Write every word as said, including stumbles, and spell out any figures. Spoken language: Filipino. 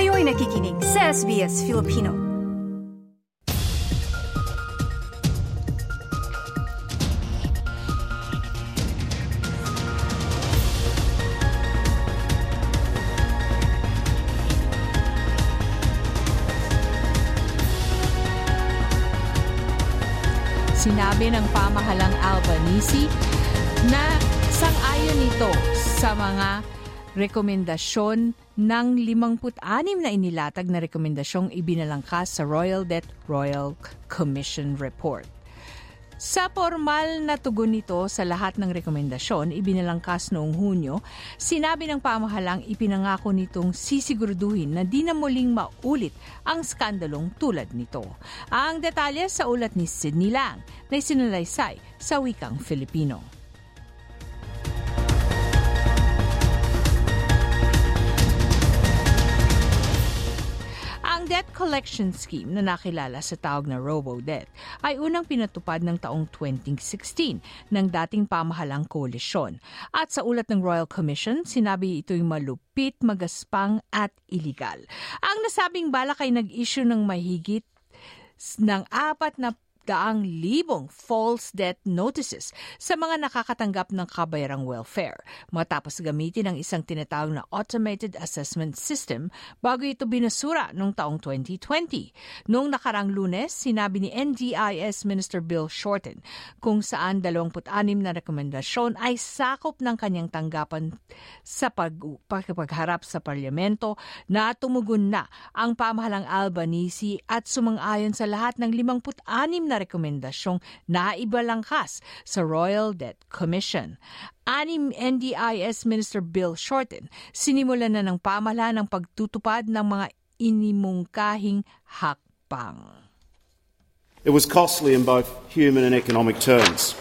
Kayo'y nakikinig sa S B S Filipino. Sinabi ng pamahalang Albanese na sang-ayon nito sa mga rekomendasyon ng limampu't anim na inilatag na rekomendasyong ibinalangkas sa Royaldebt Royal Commission Report. Sa formal na tugon nito sa lahat ng rekomendasyon, ibinalangkas noong Hunyo, sinabi ng pamahalang ipinangako nitong sisiguraduhin na di na muling maulit ang skandalong tulad nito. Ang detalye sa ulat ni Sidney Lang na isinalaysay sa wikang Filipino. Debt collection scheme na nakilala sa tawag na Robodebt ay unang pinatupad ng taong twenty sixteen ng dating pamahalang koalisyon. At sa ulat ng Royal Commission, sinabi ito'y malupit, magaspang at iligal. Ang nasabing balak ay nag-issue ng mahigit ng apat na daang libong false debt notices sa mga nakakatanggap ng kabayarang welfare matapos gamitin ang isang tinatawag na automated assessment system bago ito binasura noong taong twenty twenty. Noong nakarang Lunes, sinabi ni N D I S Minister Bill Shorten kung saan twenty-six na rekomendasyon ay sakop ng kanyang tanggapan sa pag- pagharap sa parlamento na tumugon na ang pamahalang Albanese at sumang-ayon sa lahat ng fifty-six na rekomendasyong naibalangkas sa Royal Debt Commission. Anim N D I S Minister Bill Shorten sinimulan na ng pamahalaan ang pagtutupad ng mga inimungkahing hakbang. It was costly in both human and economic terms.